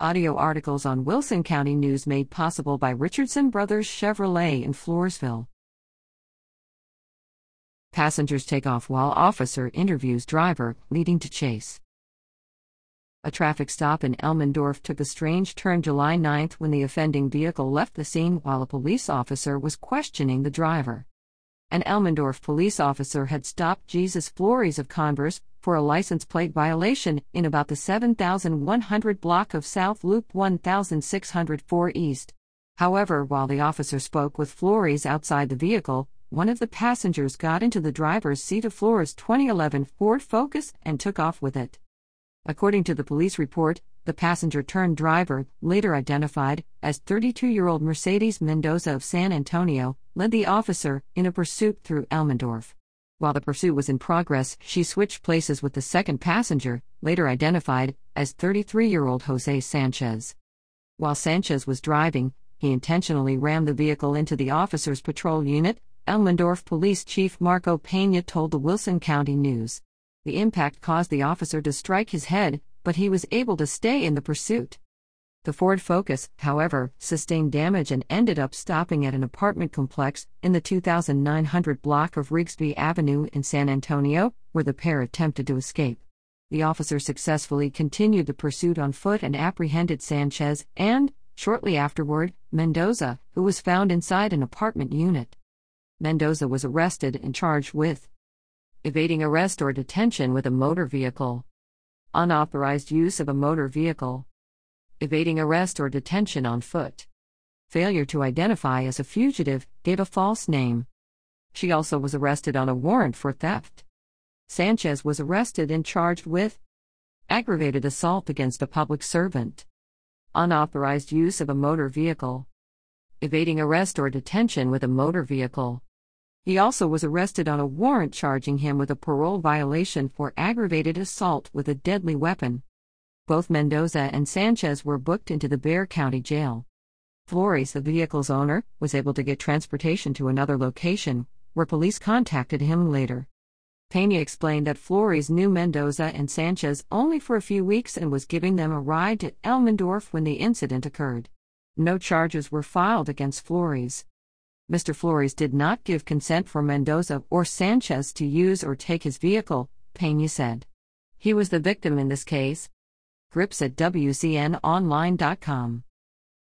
Audio articles on Wilson County News made possible by Richardson Brothers Chevrolet in Floresville. Passengers take off while officer interviews driver, leading to chase. A traffic stop in Elmendorf took a strange turn July 9 when the offending vehicle left the scene while a police officer was questioning the driver. An Elmendorf police officer had stopped Jesus Flores of Converse for a license plate violation in about the 7,100 block of South Loop 1,604 East. However, while the officer spoke with Flores outside the vehicle, one of the passengers got into the driver's seat of Flores' 2011 Ford Focus and took off with it. According to the police report, the passenger-turned-driver, later identified as 32-year-old Mercedes Mendoza of San Antonio, led the officer in a pursuit through Elmendorf. While the pursuit was in progress, she switched places with the second passenger, later identified as 33-year-old Jose Sanchez. While Sanchez was driving, he intentionally rammed the vehicle into the officer's patrol unit, Elmendorf Police Chief Marco Peña told the Wilson County News. The impact caused the officer to strike his head, but he was able to stay in the pursuit. The Ford Focus, however, sustained damage and ended up stopping at an apartment complex in the 2,900 block of Rigsby Avenue in San Antonio, where the pair attempted to escape. The officer successfully continued the pursuit on foot and apprehended Sanchez and, shortly afterward, Mendoza, who was found inside an apartment unit. Mendoza was arrested and charged with evading arrest or detention with a motor vehicle, unauthorized use of a motor vehicle, evading arrest or detention on foot, failure to identify as a fugitive, gave a false name. She also was arrested on a warrant for theft. Sanchez was arrested and charged with aggravated assault against a public servant, unauthorized use of a motor vehicle, evading arrest or detention with a motor vehicle. He also was arrested on a warrant charging him with a parole violation for aggravated assault with a deadly weapon. Both Mendoza and Sanchez were booked into the Bexar County Jail. Flores, the vehicle's owner, was able to get transportation to another location, where police contacted him later. Peña explained that Flores knew Mendoza and Sanchez only for a few weeks and was giving them a ride to Elmendorf when the incident occurred. No charges were filed against Flores. Mr. Flores did not give consent for Mendoza or Sanchez to use or take his vehicle, Peña said. He was the victim in this case. Grips at WCNonline.com.